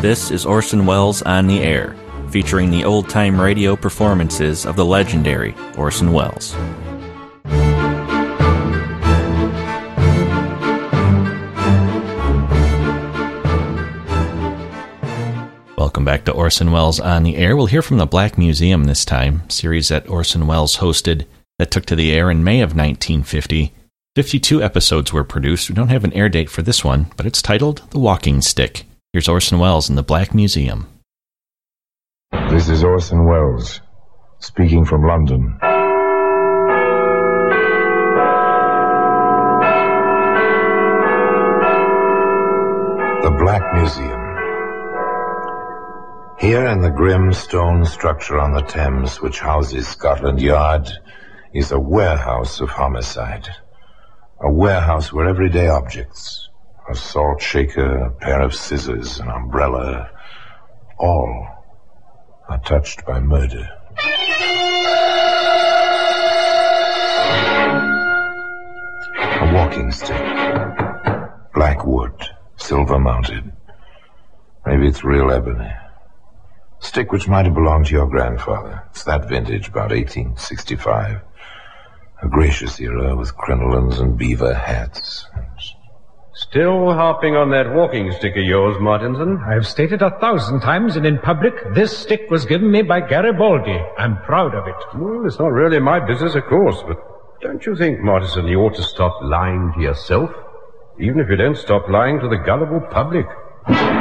This is Orson Welles on the Air, featuring the old-time radio performances of the legendary Orson Welles. Welcome back to Orson Welles on the Air. We'll hear from the Black Museum this time, series that Orson Welles hosted that took to the air in May of 1950. 52 episodes were produced. We don't have an air date for this one, but it's titled The Walking Stick. Here's Orson Welles in the Black Museum. This is Orson Welles, speaking from London. The Black Museum. Here in the grim stone structure on the Thames, which houses Scotland Yard, is a warehouse of homicide. A warehouse where everyday objects, a salt shaker, a pair of scissors, an umbrella, all are touched by murder. A walking stick, black wood, silver-mounted. Maybe it's real ebony. Stick which might have belonged to your grandfather. It's that vintage, about 1865. A gracious era with crinolines and beaver hats. Still harping on that walking stick of yours, Martinson? I've stated 1,000 times, and in public, this stick was given me by Garibaldi. I'm proud of it. Well, it's not really my business, of course, but don't you think, Martinson, you ought to stop lying to yourself? Even if you don't stop lying to the gullible public. Well,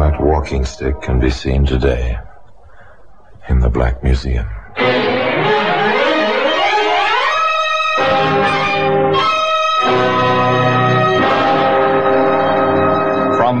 that walking stick can be seen today in the Black Museum. From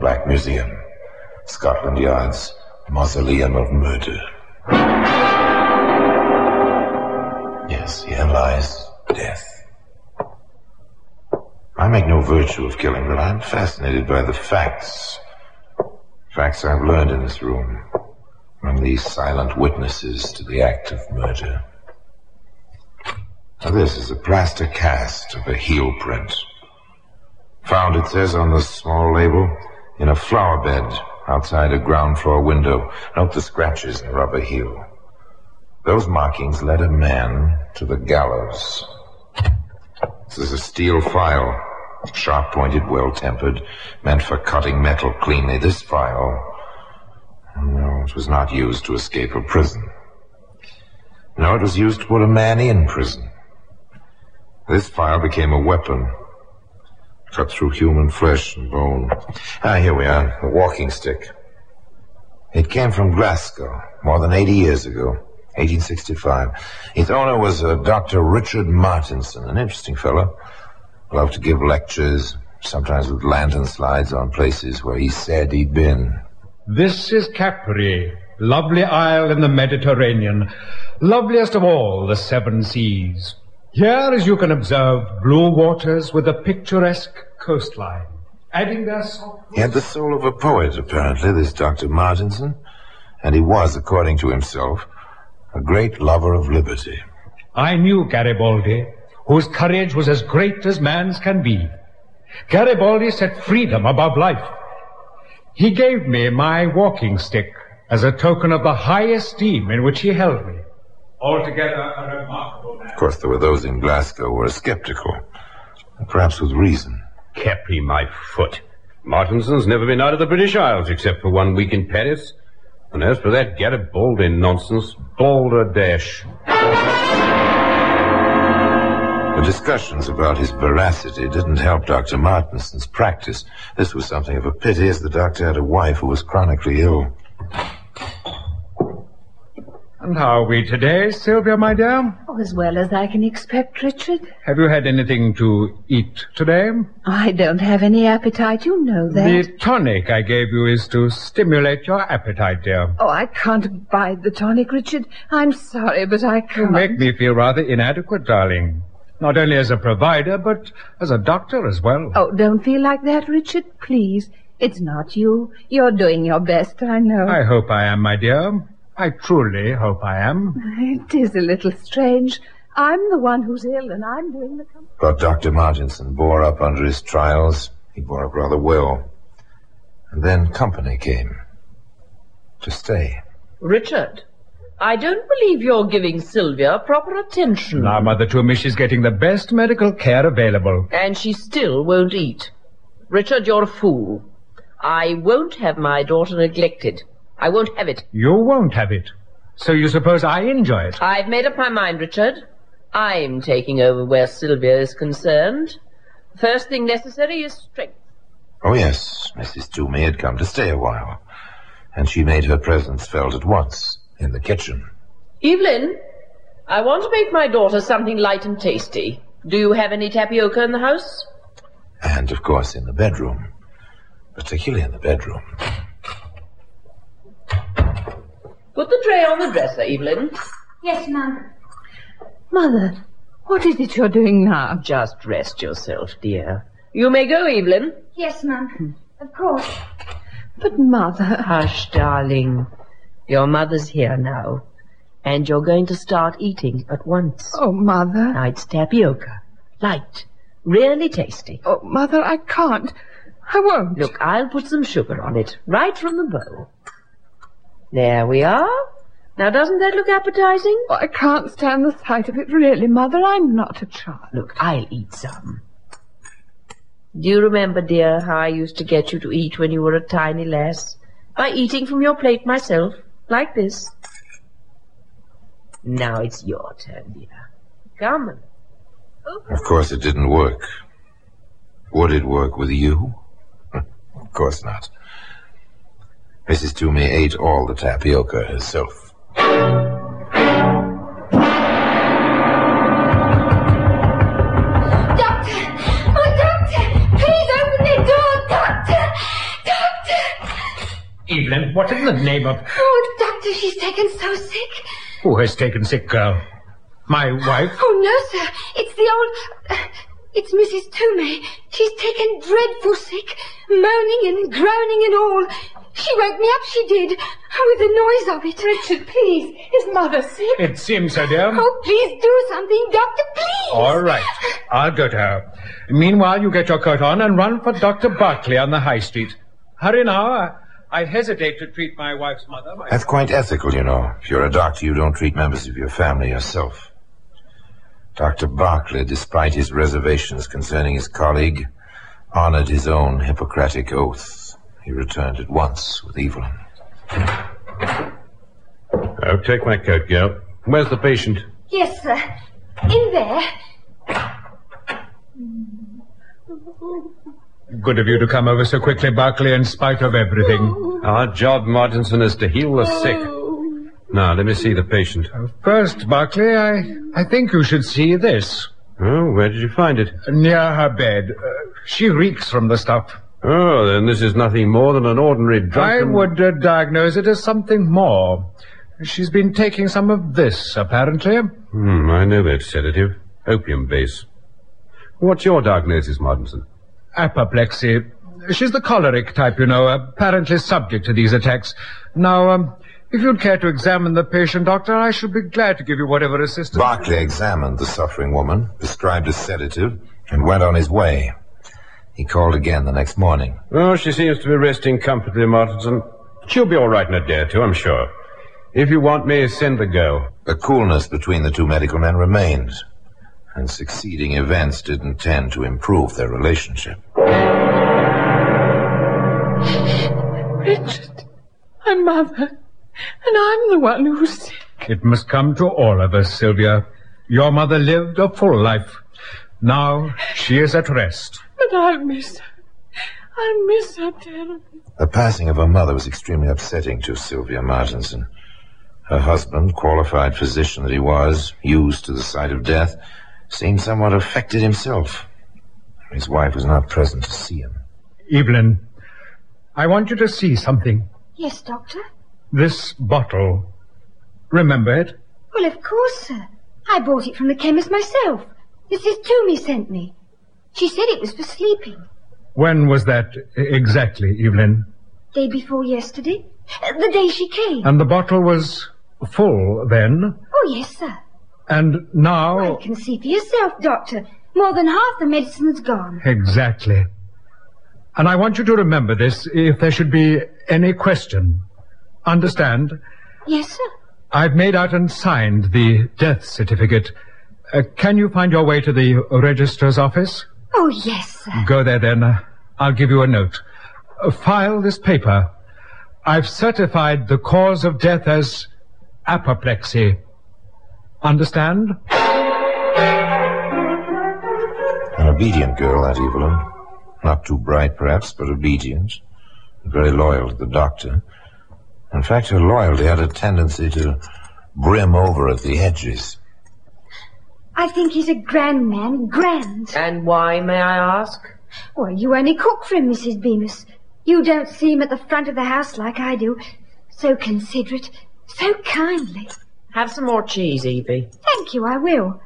Black Museum, Scotland Yard's Mausoleum of Murder. Yes, here lies death. I make no virtue of killing, but I'm fascinated by the facts. Facts I've learned in this room from these silent witnesses to the act of murder. Now, this is a plaster cast of a heel print. Found, it says on the small label, in a flower bed outside a ground floor window. Note the scratches and rubber heel. Those markings led a man to the gallows. This is a steel file, sharp-pointed, well-tempered, meant for cutting metal cleanly. This file, no, it was not used to escape a prison. No, it was used to put a man in prison. This file became a weapon. Cut through human flesh and bone. Here we are, the walking stick. It came from Glasgow more than 80 years ago, 1865. Its owner was Dr. Richard Martinson, an interesting fellow. Loved to give lectures, sometimes with lantern slides on places where he said he'd been. This is Capri, lovely isle in the Mediterranean, loveliest of all the seven seas. Here, as you can observe, blue waters with a picturesque coastline, adding their softness. He had the soul of a poet, apparently, this Dr. Martinson, and he was, according to himself, a great lover of liberty. I knew Garibaldi, whose courage was as great as man's can be. Garibaldi set freedom above life. He gave me my walking stick as a token of the high esteem in which he held me. Altogether a remarkable man. Of course, there were those in Glasgow who were skeptical, perhaps with reason. Capri, my foot. Martinson's never been out of the British Isles except for 1 week in Paris. And as for that Garibaldi nonsense, balderdash. The discussions about his veracity didn't help Dr. Martinson's practice. This was something of a pity, as the doctor had a wife who was chronically ill. And how are we today, Sylvia, my dear? Oh, as well as I can expect, Richard. Have you had anything to eat today? I don't have any appetite, you know that. The tonic I gave you is to stimulate your appetite, dear. Oh, I can't abide the tonic, Richard. I'm sorry, but I can't. You make me feel rather inadequate, darling. Not only as a provider, but as a doctor as well. Oh, don't feel like that, Richard, please. It's not you. You're doing your best, I know. I hope I am, my dear. I truly hope I am. It is a little strange. I'm the one who's ill, and I'm doing the company. But Dr. Martinson bore up under his trials. He bore up rather well. And then company came. To stay. Richard, I don't believe you're giving Sylvia proper attention. Now, Mother Toomey, she's getting the best medical care available. And she still won't eat. Richard, you're a fool. I won't have my daughter neglected. I won't have it. You won't have it. So you suppose I enjoy it? I've made up my mind, Richard. I'm taking over where Sylvia is concerned. The first thing necessary is strength. Oh, yes. Mrs. Toomey had come to stay a while. And she made her presence felt at once in the kitchen. Evelyn, I want to make my daughter something light and tasty. Do you have any tapioca in the house? And, of course, in the bedroom. Particularly in the bedroom. Put the tray on the dresser, Evelyn. Yes, Mum. Mother, what is it you're doing now? Just rest yourself, dear. You may go, Evelyn. Yes, Mum. Of course. But, Mother... Hush, darling. Your mother's here now. And you're going to start eating at once. Oh, Mother. Now, it's tapioca. Light. Really tasty. Oh, Mother, I can't. I won't. Look, I'll put some sugar on it. Right from the bowl. There we are. Now, doesn't that look appetizing? Oh, I can't stand the sight of it, really, Mother. I'm not a child. Look, I'll eat some. Do you remember, dear, how I used to get you to eat when you were a tiny lass? By eating from your plate myself, like this. Now it's your turn, dear. Come on. Of course it didn't work. Would it work with you? Of course not. Mrs. Toomey ate all the tapioca herself. Doctor! Oh, Doctor! Please open the door! Doctor! Doctor! Evelyn, what in the name of... Oh, Doctor, she's taken so sick. Who has taken sick, girl? My wife? Oh, no, sir. It's the old... It's Mrs. Toomey. She's taken dreadful sick, moaning and groaning and all. She woke me up, she did, with the noise of it. Richard, please, is Mother sick? It seems so, dear. Oh, please do something, Doctor, please. All right, I'll go to her. Meanwhile, you get your coat on and run for Dr. Barclay on the High Street. Hurry now. I hesitate to treat my wife's mother. That's quite ethical, you know. If you're a doctor, you don't treat members of your family yourself. Dr. Barclay, despite his reservations concerning his colleague, honored his own Hippocratic oath. He returned at once with Evelyn. Oh, take my coat, girl. Where's the patient? Yes, sir. In there. Good of you to come over so quickly, Barclay, in spite of everything. Oh. Our job, Martinson, is to heal the sick. Now, let me see the patient. First, Barclay, I think you should see this. Oh, where did you find it? Near her bed. She reeks from the stuff. Oh, then this is nothing more than an ordinary drunken... I would diagnose it as something more. She's been taking some of this, apparently. I know that sedative. Opium base. What's your diagnosis, Martinson? Apoplexy. She's the choleric type, you know, apparently subject to these attacks. Now, if you'd care to examine the patient, Doctor, I should be glad to give you whatever assistance... Barclay examined the suffering woman, prescribed a sedative, and went on his way. He called again the next morning. Oh, she seems to be resting comfortably, Martinson. She'll be all right in a day or two, I'm sure. If you want me, send the girl. The coolness between the two medical men remained, and succeeding events didn't tend to improve their relationship. Richard, I'm Mother, and I'm the one who's sick. It must come to all of us, Sylvia. Your mother lived a full life. Now she is at rest. But I'll miss her. I'll miss her terribly. The passing of her mother was extremely upsetting to Sylvia Martinson. Her husband, qualified physician that he was, used to the sight of death, seemed somewhat affected himself. His wife was not present to see him. Evelyn, I want you to see something. Yes, Doctor? This bottle. Remember it? Well, of course, sir. I bought it from the chemist myself. Mrs. Toomey sent me. She said it was for sleeping. When was that exactly, Evelyn? Day before yesterday. The day she came. And the bottle was full then? Oh, yes, sir. And now... I can see for yourself, Doctor. More than half the medicine's gone. Exactly. And I want you to remember this if there should be any question. Understand? Yes, sir. I've made out and signed the death certificate. Can you find your way to the registrar's office? Oh, yes, sir. Go there, then. I'll give you a note. File this paper. I've certified the cause of death as apoplexy. Understand? An obedient girl, that Evelyn. Not too bright, perhaps, but obedient. Very loyal to the doctor. In fact, her loyalty had a tendency to brim over at the edges. I think he's a grand man, grand. And why, may I ask? Well, you only cook for him, Mrs. Bemis. You don't see him at the front of the house like I do. So considerate, so kindly. Have some more cheese, Evie. Thank you, I will.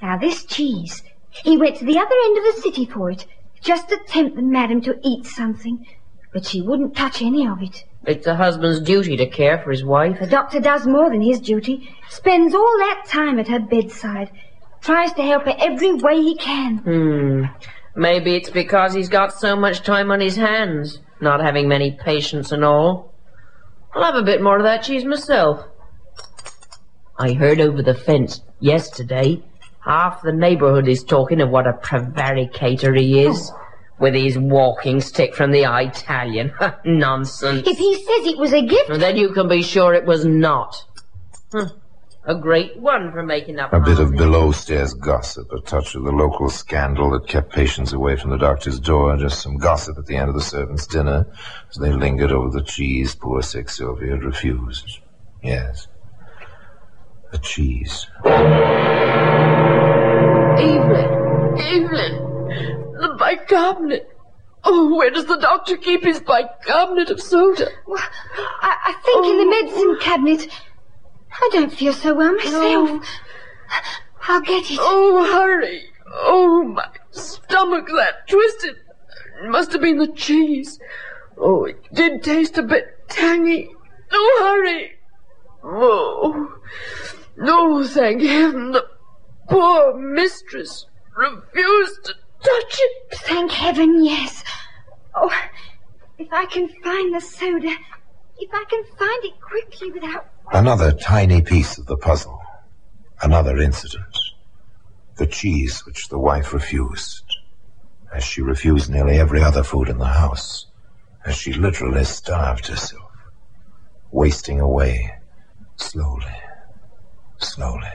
Now, this cheese... He went to the other end of the city for it, just to tempt the madam to eat something. But she wouldn't touch any of it. It's a husband's duty to care for his wife. The doctor does more than his duty. Spends all that time at her bedside. Tries to help her every way he can. Maybe it's because he's got so much time on his hands, not having many patients and all. I'll have a bit more of that cheese myself. I heard over the fence yesterday... Half the neighborhood is talking of what a prevaricator he is. Oh. With his walking stick from the Italian. Nonsense. If he says it was a gift... Then you can be sure it was not. A great one for making up... A bit of below-stairs gossip, a touch of the local scandal that kept patients away from the doctor's door, just some gossip at the end of the servants' dinner. As they lingered over the cheese, poor sick Sylvia had refused. Yes. The cheese. Evelyn, the bicarbonate. Oh, where does the doctor keep his bicarbonate of soda? Well, I think in the medicine cabinet. I don't feel so well myself. No. I'll get it. Oh, hurry. Oh, my stomach, that twisted. It must have been the cheese. Oh, it did taste a bit tangy. Oh, hurry. Oh, no, thank heaven, the poor mistress refused to touch it. Thank heaven, yes. Oh, if I can find the soda, if I can find it quickly without... Another tiny piece of the puzzle. Another incident. The cheese which the wife refused, as she refused nearly every other food in the house, as she literally starved herself, wasting away slowly, slowly.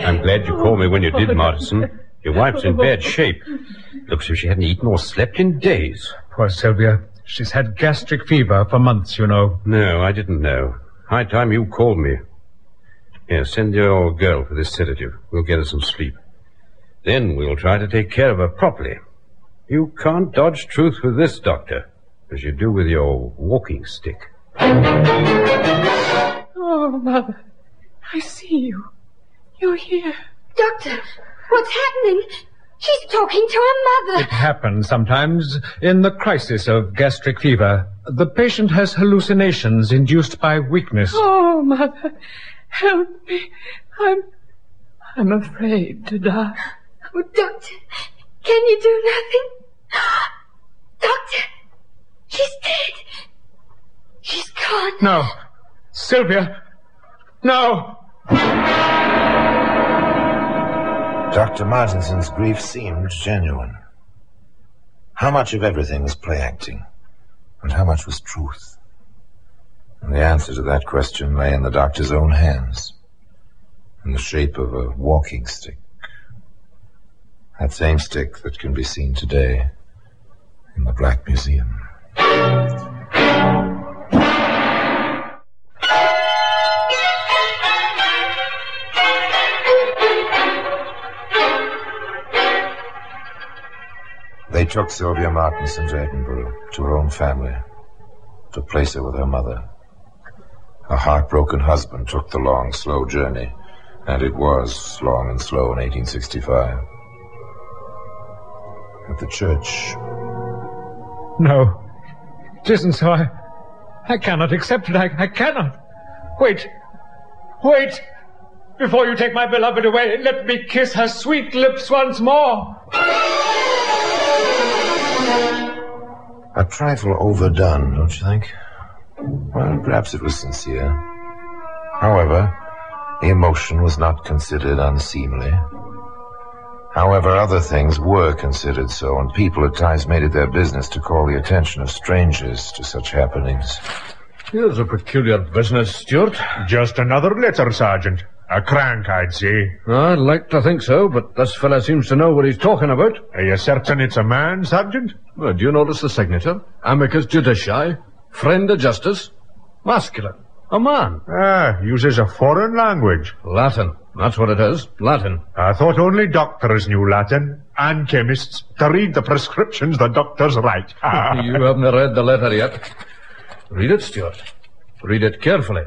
I'm glad you called me when you did, Martinson. Your wife's in bad shape. Looks as if she hadn't eaten or slept in days. Poor Sylvia. She's had gastric fever for months, you know. No, I didn't know. High time you called me. Here, send your old girl for this sedative. We'll get her some sleep. Then we'll try to take care of her properly. You can't dodge truth with this, Doctor, as you do with your walking stick. Oh, Mother, I see you. You're here. Doctor, what's happening? She's talking to her mother. It happens sometimes in the crisis of gastric fever. The patient has hallucinations induced by weakness. Oh, Mother, help me. I'm afraid to die. Oh, Doctor, can you do nothing? Doctor, she's dead. She's gone. No. Sylvia. No. Dr. Martinson's grief seemed genuine. How much of everything was play-acting, and how much was truth? And the answer to that question lay in the doctor's own hands, in the shape of a walking stick. That same stick that can be seen today in the Black Museum. They took Sylvia Martinson to Edinburgh, to her own family, to place her with her mother. Her heartbroken husband took the long, slow journey, and it was long and slow in 1865. At the church... No, it isn't so. I cannot accept it. I cannot. Wait. Before you take my beloved away, let me kiss her sweet lips once more. A trifle overdone, don't you think? Well, perhaps it was sincere. However, the emotion was not considered unseemly. However, other things were considered so, and people at times made it their business to call the attention of strangers to such happenings. Here's a peculiar business, Stuart. Just another letter, Sergeant. A crank, I'd say. I'd like to think so, but this fella seems to know what he's talking about. Are you certain it's a man, Sergeant? Well, do you notice the signature? Amicus Judicii, friend of justice, masculine, a man. Ah, uses a foreign language. Latin, that's what it is, Latin. I thought only doctors knew Latin, and chemists, to read the prescriptions the doctors write. You haven't read the letter yet. Read it, Stuart. Read it carefully.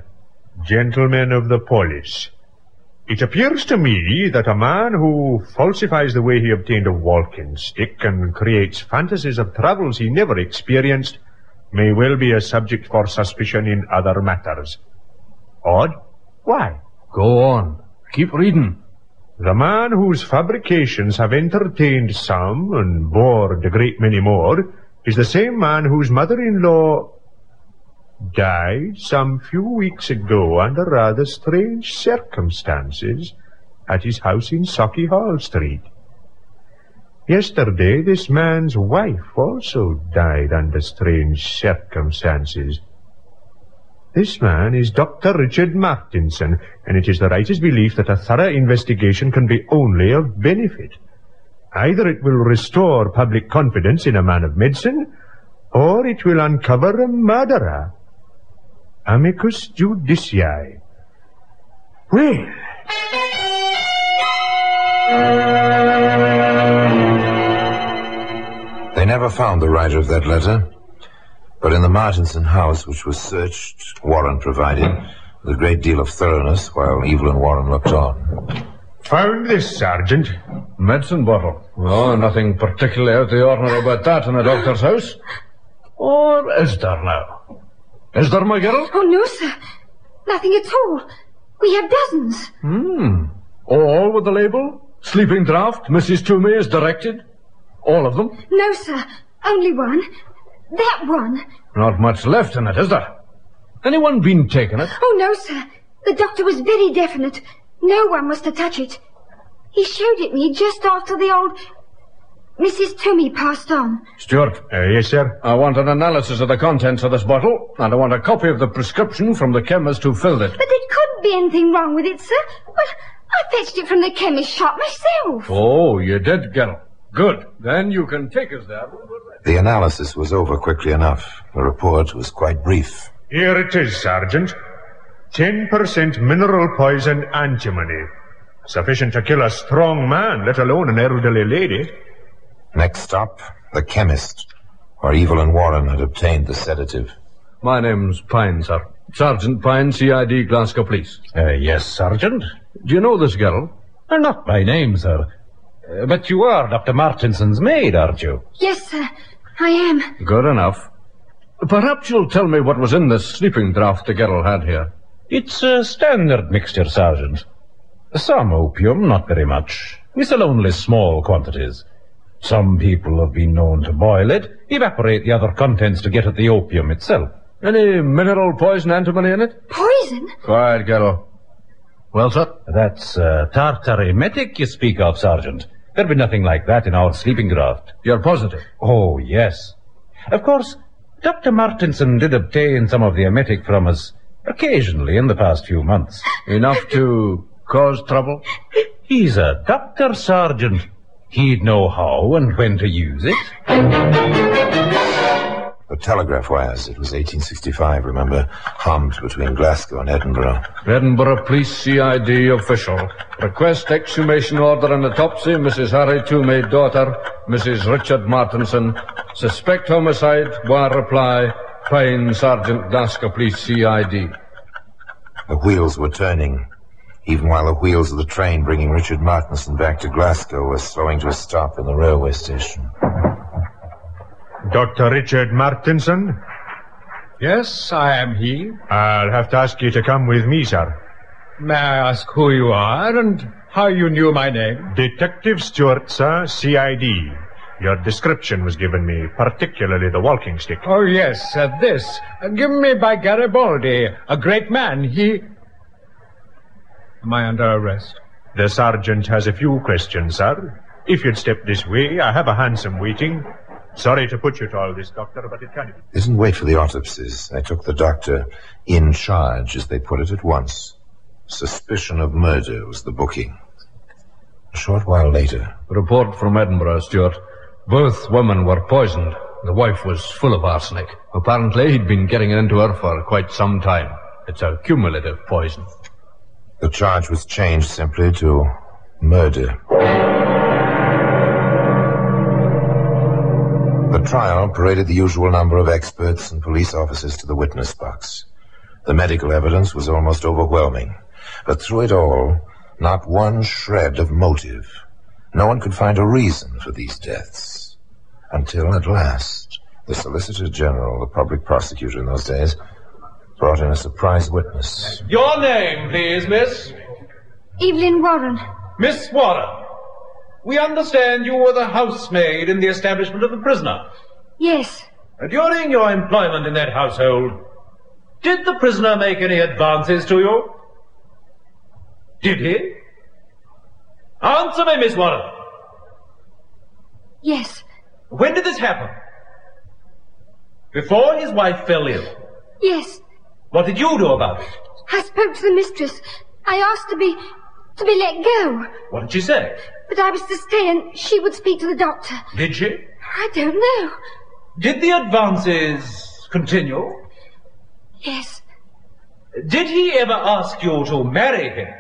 Gentlemen of the police, it appears to me that a man who falsifies the way he obtained a walking stick and creates fantasies of travels he never experienced may well be a subject for suspicion in other matters. Odd? Why? Go on. Keep reading. The man whose fabrications have entertained some and bored a great many more is the same man whose mother-in-law... died some few weeks ago under rather strange circumstances at his house in Socky Hall Street. Yesterday this man's wife also died under strange circumstances. This man is Dr. Richard Martinson, and it is the writer's belief that a thorough investigation can be only of benefit. Either it will restore public confidence in a man of medicine, or it will uncover a murderer. Amicus Judicii. Well. They never found the writer of that letter, but in the Martinson house, which was searched, Warren provided, with a great deal of thoroughness, while Evelyn Warren looked on. Found this, Sergeant. Medicine bottle. Oh, nothing particularly out of the ordinary about that in a doctor's house. Or is there now? Is there, my girl? Oh, no, sir. Nothing at all. We have dozens. All with the label? Sleeping draught, Mrs. Toomey is directed? All of them? No, sir. Only one. That one. Not much left in it, is there? Anyone been taking it? Oh, no, sir. The doctor was very definite. No one was to touch it. He showed it me just after the old... Mrs. Toomey passed on. Stuart. Yes, sir? I want an analysis of the contents of this bottle, and I want a copy of the prescription from the chemist who filled it. But there couldn't be anything wrong with it, sir. Well, I fetched it from the chemist's shop myself. Oh, you did, girl. Good. Then you can take us there. The analysis was over quickly enough. The report was quite brief. Here it is, Sergeant. 10% mineral poison antimony. Sufficient to kill a strong man, let alone an elderly lady. Next stop, the chemist, where Evelyn Warren had obtained the sedative. My name's Pine, sir. Sergeant Pine, C.I.D., Glasgow Police. Yes, Sergeant. Do you know this girl? Not by name, sir. But you are Dr. Martinson's maid, aren't you? Yes, sir, I am. Good enough. Perhaps you'll tell me what was in this sleeping draught the girl had here. It's a standard mixture, Sergeant. Some opium, not very much. We sell only small quantities. Some people have been known to boil it, evaporate the other contents to get at the opium itself. Any mineral poison antimony in it? Poison? Quiet, girl. Well, sir? That's tartar emetic you speak of, Sergeant. There'd be nothing like that in our sleeping draught. You're positive? Oh, yes. Of course, Dr. Martinson did obtain some of the emetic from us occasionally in the past few months. Enough to cause trouble? He's a doctor, Sergeant. He'd know how and when to use it. The telegraph wires, it was 1865, remember, hummed between Glasgow and Edinburgh. Edinburgh Police C.I.D. official. Request exhumation order and autopsy, Mrs. Harry Toomey, daughter, Mrs. Richard Martinson. Suspect homicide, wire reply, Pine, Sergeant Glasgow Police, C.I.D. The wheels were turning, even while the wheels of the train bringing Richard Martinson back to Glasgow were slowing to a stop in the railway station. Dr. Richard Martinson? Yes, I am he. I'll have to ask you to come with me, sir. May I ask who you are and how you knew my name? Detective Stewart, sir, C.I.D. Your description was given me, particularly the walking stick. Oh, yes, this. Given me by Garibaldi, a great man. He... Am I under arrest? The sergeant has a few questions, sir. If you'd step this way, I have a hansom waiting. Sorry to put you to all this, Doctor, but it can be... Didn't wait for the autopsies. They took the doctor in charge, as they put it, at once. Suspicion of murder was the booking. A short while later... Report from Edinburgh, Stewart. Both women were poisoned. The wife was full of arsenic. Apparently, he'd been getting it into her for quite some time. It's a cumulative poison. The charge was changed simply to murder. The trial paraded the usual number of experts and police officers to the witness box. The medical evidence was almost overwhelming. But through it all, not one shred of motive. No one could find a reason for these deaths, until at last the Solicitor General, the public prosecutor in those days, brought in a surprise witness. Your name, please, miss? Evelyn Warren. Miss Warren, we understand you were the housemaid in the establishment of the prisoner. Yes. During your employment in that household, did the prisoner make any advances to you? Did he? Answer me, Miss Warren. Yes. When did this happen? Before his wife fell ill? Yes. What did you do about it? I spoke to the mistress. I asked to be let go. What did she say? That I was to stay and she would speak to the doctor. Did she? I don't know. Did the advances continue? Yes. Did he ever ask you to marry him?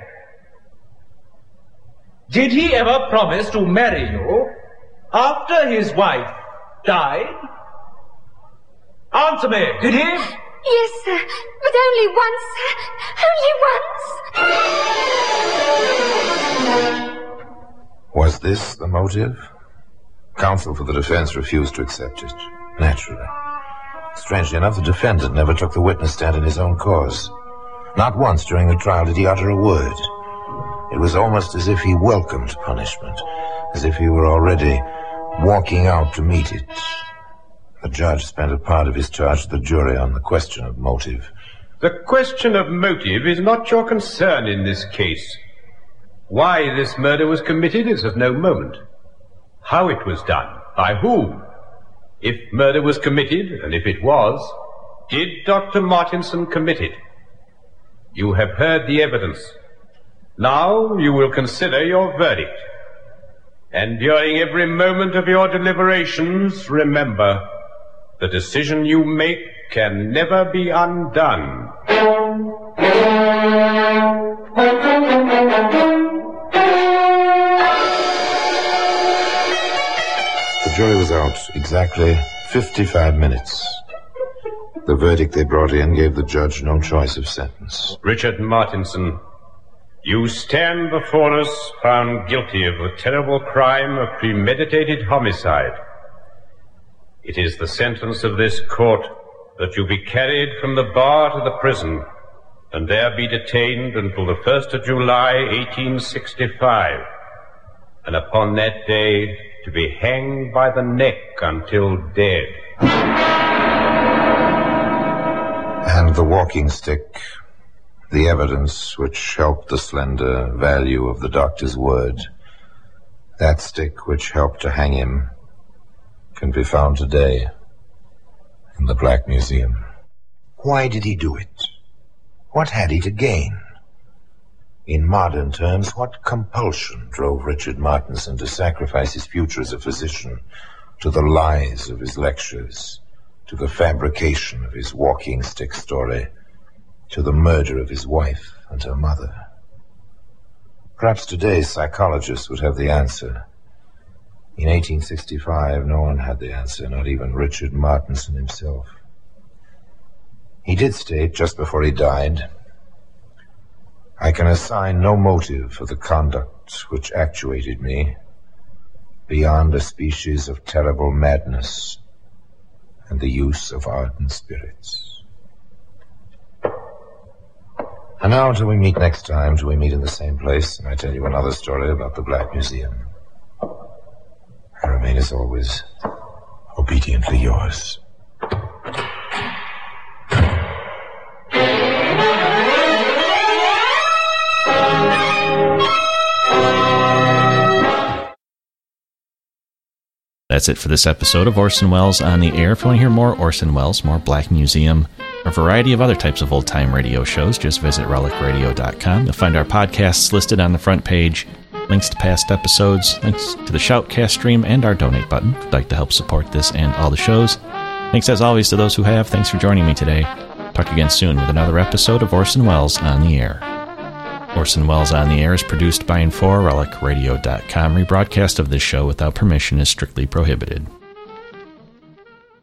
Did he ever promise to marry you after his wife died? Answer me, did he? Yes, sir, but only once, sir. Only once. Was this the motive? Counsel for the defense refused to accept it, naturally. Strangely enough, the defendant never took the witness stand in his own cause. Not once during the trial did he utter a word. It was almost as if he welcomed punishment, as if he were already walking out to meet it. The judge spent a part of his charge to the jury on the question of motive. The question of motive is not your concern in this case. Why this murder was committed is of no moment. How it was done, by whom, if murder was committed, and if it was, did Dr. Martinson commit it? You have heard the evidence. Now you will consider your verdict. And during every moment of your deliberations, remember, the decision you make can never be undone. The jury was out exactly 55 minutes. The verdict they brought in gave the judge no choice of sentence. Richard Martinson, you stand before us found guilty of the terrible crime of premeditated homicide. It is the sentence of this court that you be carried from the bar to the prison and there be detained until the 1st of July, 1865, and upon that day to be hanged by the neck until dead. And the walking stick... The evidence which helped the slender value of the doctor's word, that stick which helped to hang him, can be found today in the Black Museum. Why did he do it? What had he to gain? In modern terms, what compulsion drove Richard Martinson to sacrifice his future as a physician to the lies of his lectures, to the fabrication of his walking stick story, to the murder of his wife and her mother? Perhaps today's psychologists would have the answer. In 1865, no one had the answer, not even Richard Martinson himself. He did state, just before he died, "I can assign no motive for the conduct which actuated me beyond a species of terrible madness and the use of ardent spirits." And now, until we meet next time, till we meet in the same place, and I tell you another story about the Black Museum, I remain, as always, obediently yours. That's it for this episode of Orson Welles on the Air. If you want to hear more Orson Welles, more Black Museum, a variety of other types of old-time radio shows, just visit RelicRadio.com. You'll find our podcasts listed on the front page, links to past episodes, links to the Shoutcast stream, and our donate button if you'd like to help support this and all the shows. Thanks, as always, to those who have. Thanks for joining me today. Talk again soon with another episode of Orson Welles on the Air. Orson Welles on the Air is produced by and for RelicRadio.com. Rebroadcast of this show without permission is strictly prohibited.